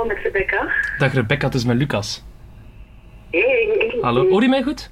Hallo, met Rebecca. Dag Rebecca, het is met Lucas. Hey. Hallo, hoor je mij goed?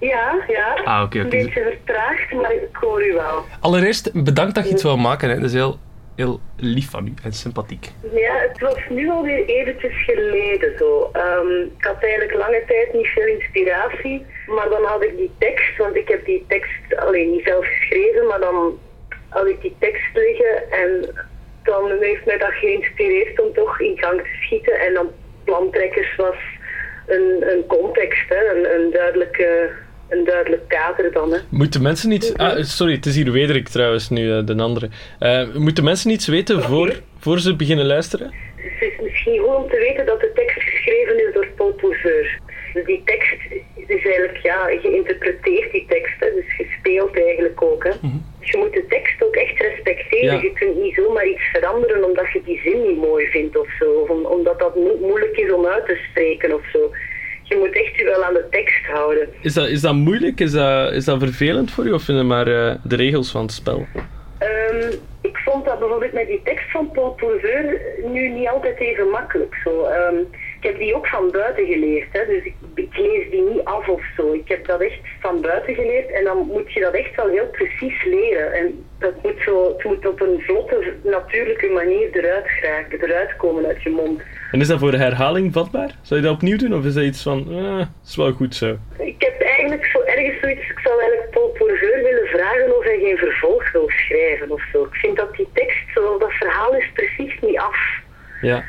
Ja. Ah, oké. Een beetje vertraagd, maar ik hoor u wel. Allereerst, bedankt dat je het wou maken. Hè. Dat is heel lief van u en sympathiek. Ja, het was nu alweer eventjes geleden zo. Ik had eigenlijk lange tijd niet veel inspiratie, maar dan had ik die tekst, want ik heb die tekst alleen niet zelf geschreven, maar dan had ik die tekst liggen en dan heeft mij dat geïnspireerd om toch in gang te schieten. En dan Plantrekkers was een context, hè, een duidelijk kader dan. Hè. Moeten mensen niet... Ah, sorry, het is hier Wederik trouwens nu, de andere. Moeten mensen iets weten voor ze beginnen luisteren? Het is misschien goed om te weten dat de tekst geschreven is door Paul Pourveur. Dus die tekst is eigenlijk geïnterpreteerd, die tekst, hè, dus gespeeld eigenlijk ook. Hè. Mm-hmm. Je moet de tekst ook echt respecteren. Ja. Je kunt niet zomaar iets veranderen omdat je die zin niet mooi vindt of zo. Of omdat dat moeilijk is om uit te spreken of zo. Je moet echt je wel aan de tekst houden. Is dat moeilijk? Is dat vervelend voor u? Of vind je maar de regels van het spel? Ik vond dat bijvoorbeeld met die tekst van Paul Pourveur nu niet altijd even makkelijk. Zo. Ik heb die ook van buiten geleerd. Hè. Dus ik lees die niet af of zo. Ik heb dat echt van buiten geleerd. En dan moet je dat echt wel heel precies leren. En dat moet het moet op een vlotte, natuurlijke manier eruit komen uit je mond. En is dat voor herhaling vatbaar? Zou je dat opnieuw doen? Of is dat iets van, is wel goed zo? Ik heb eigenlijk zo ergens zoiets... Ik zou eigenlijk Paul Pourveur willen vragen of hij geen vervolg wil schrijven of zo. Ik vind dat die tekst, zo, dat verhaal is precies niet af. Ja.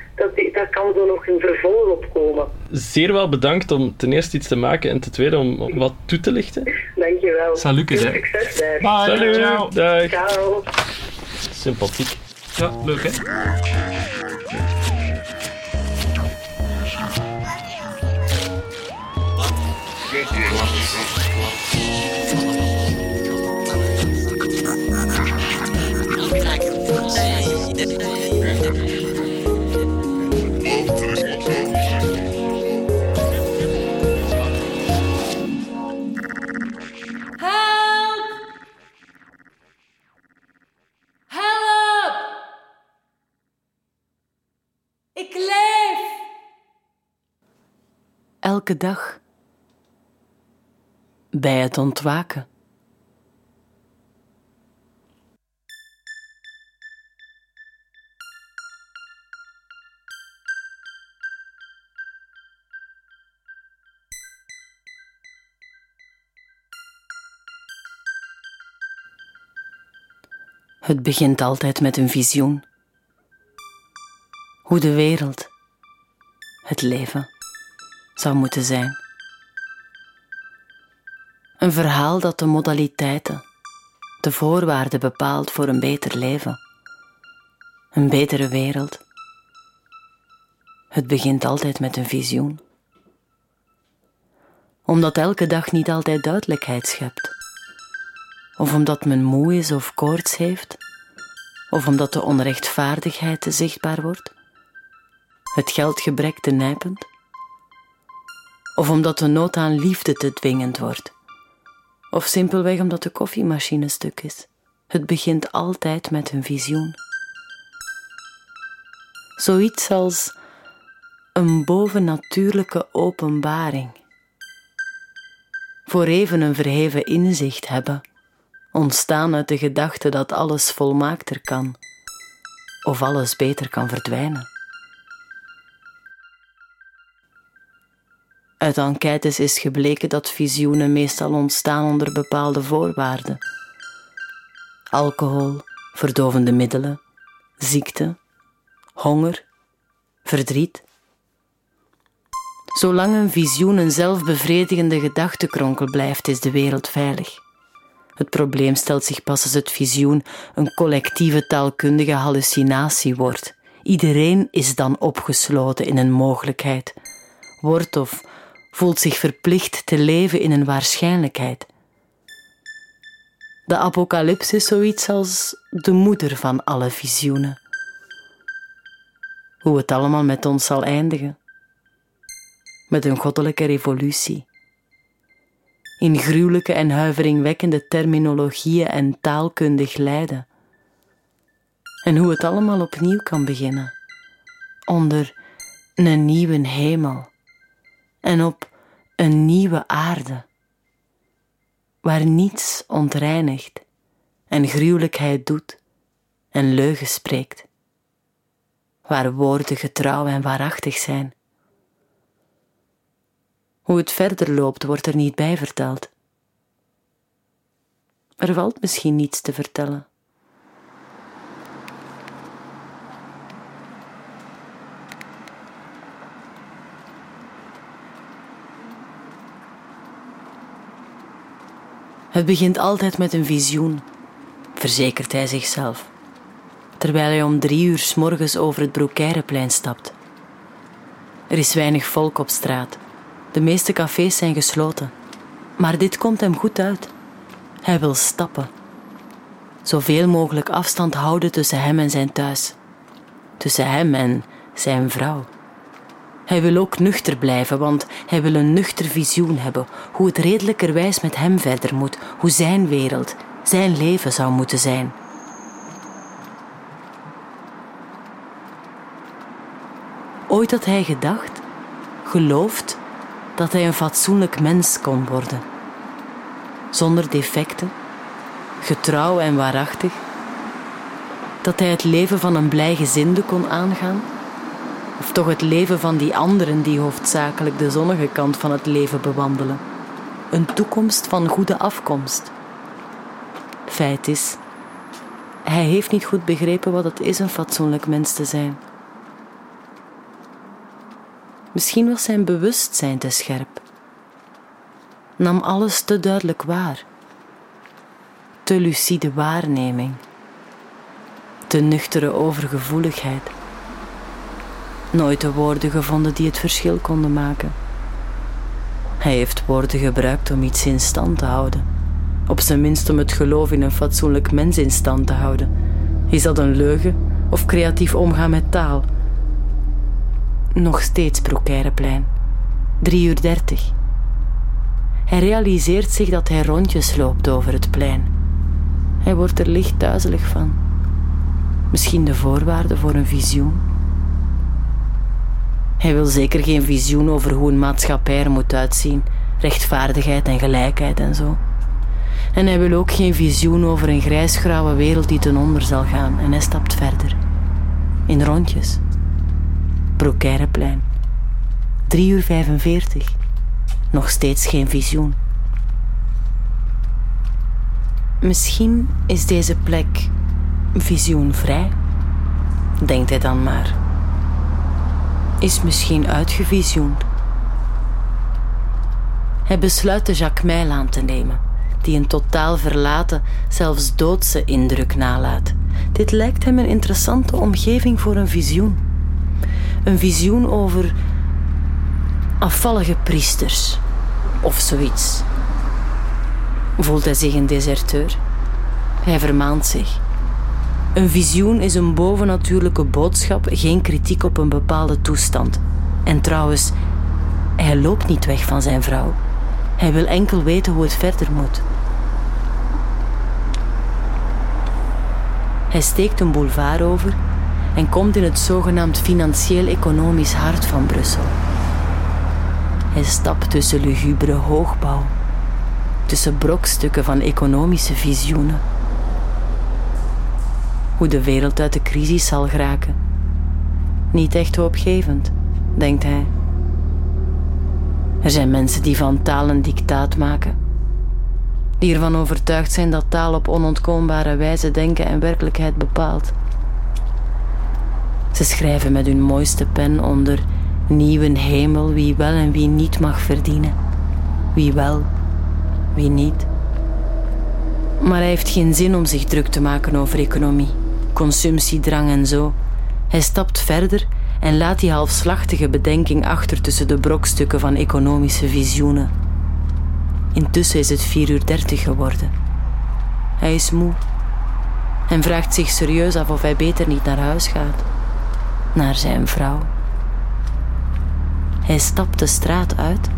Daar kan zo nog een vervolg op komen. Zeer wel bedankt om ten eerste iets te maken en ten tweede om wat toe te lichten. Dankjewel. Salut, hè. Succes daar. Bye. Salut. Ciao. Dag. Ciao. Sympathiek. Ja, leuk, hè? Elke dag, bij het ontwaken. Het begint altijd met een visioen. Hoe de wereld, het leven... zou moeten zijn. Een verhaal dat de modaliteiten, de voorwaarden bepaalt voor een beter leven, een betere wereld. Het begint altijd met een visioen. Omdat elke dag niet altijd duidelijkheid schept, of omdat men moe is of koorts heeft, of omdat de onrechtvaardigheid te zichtbaar wordt, het geldgebrek te nijpend, of omdat de nood aan liefde te dwingend wordt. Of simpelweg omdat de koffiemachine stuk is. Het begint altijd met een visioen. Zoiets als een bovennatuurlijke openbaring. Voor even een verheven inzicht hebben, ontstaan uit de gedachte dat alles volmaakter kan, of alles beter kan verdwijnen. Uit enquêtes is gebleken dat visioenen meestal ontstaan onder bepaalde voorwaarden. Alcohol, verdovende middelen, ziekte, honger, verdriet. Zolang een visioen een zelfbevredigende gedachtenkronkel blijft, is de wereld veilig. Het probleem stelt zich pas als het visioen een collectieve taalkundige hallucinatie wordt. Iedereen is dan opgesloten in een mogelijkheid. Wordt of... voelt zich verplicht te leven in een waarschijnlijkheid. De apocalyps is zoiets als de moeder van alle visioenen. Hoe het allemaal met ons zal eindigen. Met een goddelijke revolutie. In gruwelijke en huiveringwekkende terminologieën en taalkundig lijden. En hoe het allemaal opnieuw kan beginnen. Onder een nieuwe hemel en op een nieuwe aarde, waar niets ontreinigt en gruwelijkheid doet en leugen spreekt, waar woorden getrouw en waarachtig zijn. Hoe het verder loopt, wordt er niet bij verteld. Er valt misschien niets te vertellen. Het begint altijd met een visioen, verzekert hij zichzelf, terwijl hij om 3 uur 's morgens over het Brouckèreplein stapt. Er is weinig volk op straat. De meeste cafés zijn gesloten, maar dit komt hem goed uit. Hij wil stappen. Zoveel mogelijk afstand houden tussen hem en zijn thuis. Tussen hem en zijn vrouw. Hij wil ook nuchter blijven, want hij wil een nuchter visioen hebben. Hoe het redelijkerwijs met hem verder moet. Hoe zijn wereld, zijn leven zou moeten zijn. Ooit had hij gedacht, geloofd, dat hij een fatsoenlijk mens kon worden. Zonder defecten, getrouw en waarachtig. Dat hij het leven van een blijgezinde kon aangaan. Of toch het leven van die anderen die hoofdzakelijk de zonnige kant van het leven bewandelen. Een toekomst van goede afkomst. Feit is, hij heeft niet goed begrepen wat het is een fatsoenlijk mens te zijn. Misschien was zijn bewustzijn te scherp. Nam alles te duidelijk waar. Te lucide waarneming. Te nuchtere overgevoeligheid. Nooit de woorden gevonden die het verschil konden maken. Hij heeft woorden gebruikt om iets in stand te houden. Op zijn minst om het geloof in een fatsoenlijk mens in stand te houden. Is dat een leugen of creatief omgaan met taal? Nog steeds Brouckèreplein. 3:30. Hij realiseert zich dat hij rondjes loopt over het plein. Hij wordt er licht duizelig van. Misschien de voorwaarde voor een visioen. Hij wil zeker geen visioen over hoe een maatschappij er moet uitzien. Rechtvaardigheid en gelijkheid en zo. En hij wil ook geen visioen over een grijsgrauwe wereld die ten onder zal gaan. En hij stapt verder. In rondjes. Brouckèreplein. 3:45. Nog steeds geen visioen. Misschien is deze plek visioenvrij, denkt hij dan maar. Is misschien uitgevisioend. Hij besluit de Jacques Meil aan te nemen, die een totaal verlaten, zelfs doodse indruk nalaat. Dit lijkt hem een interessante omgeving voor een visioen. Een visioen over afvallige priesters of zoiets. Voelt hij zich een deserteur? Hij vermaant zich. Een visioen is een bovennatuurlijke boodschap, geen kritiek op een bepaalde toestand. En trouwens, hij loopt niet weg van zijn vrouw. Hij wil enkel weten hoe het verder moet. Hij steekt een boulevard over en komt in het zogenaamd financieel-economisch hart van Brussel. Hij stapt tussen lugubere hoogbouw, tussen brokstukken van economische visioenen. Hoe de wereld uit de crisis zal geraken. Niet echt hoopgevend, denkt hij. Er zijn mensen die van taal een dictaat maken. Die ervan overtuigd zijn dat taal op onontkoombare wijze denken en werkelijkheid bepaalt. Ze schrijven met hun mooiste pen onder nieuwe hemel wie wel en wie niet mag verdienen. Wie wel, wie niet. Maar hij heeft geen zin om zich druk te maken over economie, consumptiedrang en zo. Hij stapt verder en laat die halfslachtige bedenking achter tussen de brokstukken van economische visioenen. Intussen is het 4:30 geworden. Hij is moe en vraagt zich serieus af of hij beter niet naar huis gaat. Naar zijn vrouw. Hij stapt de straat uit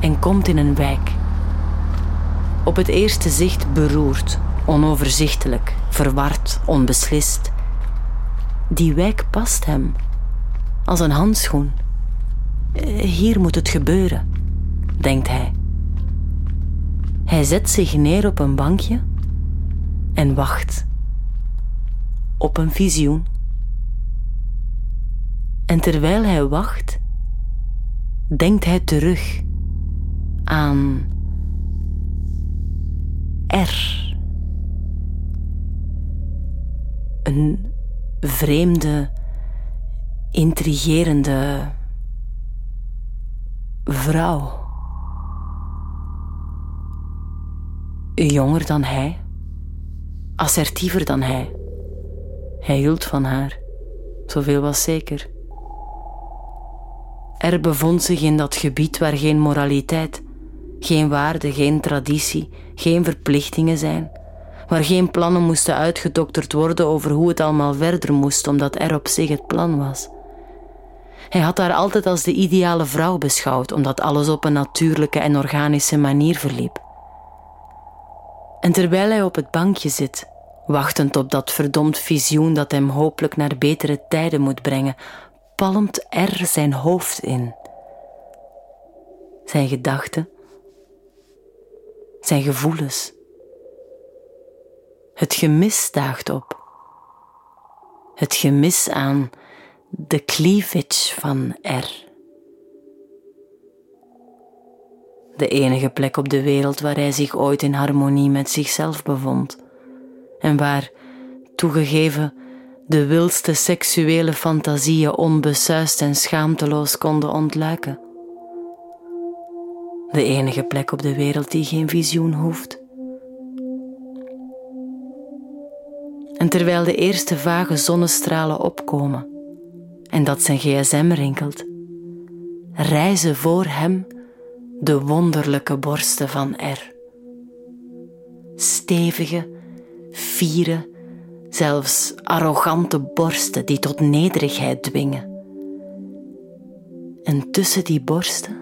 en komt in een wijk. Op het eerste zicht beroerd, onoverzichtelijk, verward, onbeslist. Die wijk past hem, als een handschoen. Hier moet het gebeuren, denkt hij. Hij zet zich neer op een bankje en wacht. Op een visioen. En terwijl hij wacht, denkt hij terug aan R. Een vreemde, intrigerende vrouw. Jonger dan hij, assertiever dan hij. Hij hield van haar, zoveel was zeker. Er bevond zich in dat gebied waar geen moraliteit, geen waarde, geen traditie, geen verplichtingen zijn, waar geen plannen moesten uitgedokterd worden over hoe het allemaal verder moest, omdat er op zich het plan was. Hij had haar altijd als de ideale vrouw beschouwd, omdat alles op een natuurlijke en organische manier verliep. En terwijl hij op het bankje zit, wachtend op dat verdomd visioen dat hem hopelijk naar betere tijden moet brengen, palmt er zijn hoofd in. Zijn gedachten, zijn gevoelens. Het gemis daagt op. Het gemis aan de cleavage van R. De enige plek op de wereld waar hij zich ooit in harmonie met zichzelf bevond. En waar, toegegeven, de wildste seksuele fantasieën onbesuisd en schaamteloos konden ontluiken. De enige plek op de wereld die geen visioen hoeft. En terwijl de eerste vage zonnestralen opkomen en dat zijn gsm rinkelt, rijzen voor hem de wonderlijke borsten van R. Stevige, fiere, zelfs arrogante borsten die tot nederigheid dwingen. En tussen die borsten,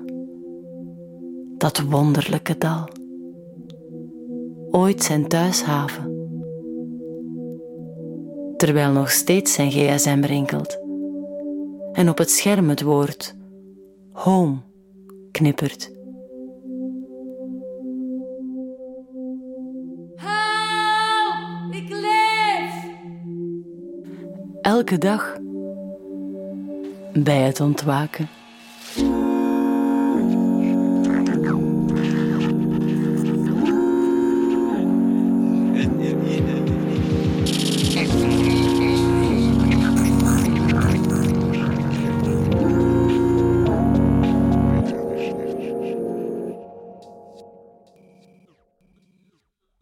dat wonderlijke dal. Ooit zijn thuishaven. Terwijl nog steeds zijn gsm rinkelt en op het scherm het woord home knippert. Help, ik leef! Elke dag bij het ontwaken